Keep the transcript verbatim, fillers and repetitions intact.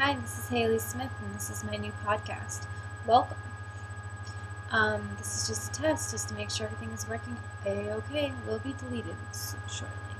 Hi, this is Haley Smith, and this is my new podcast. Welcome. Um, this is just a test, just to make sure everything is working a-okay. Will be deleted shortly.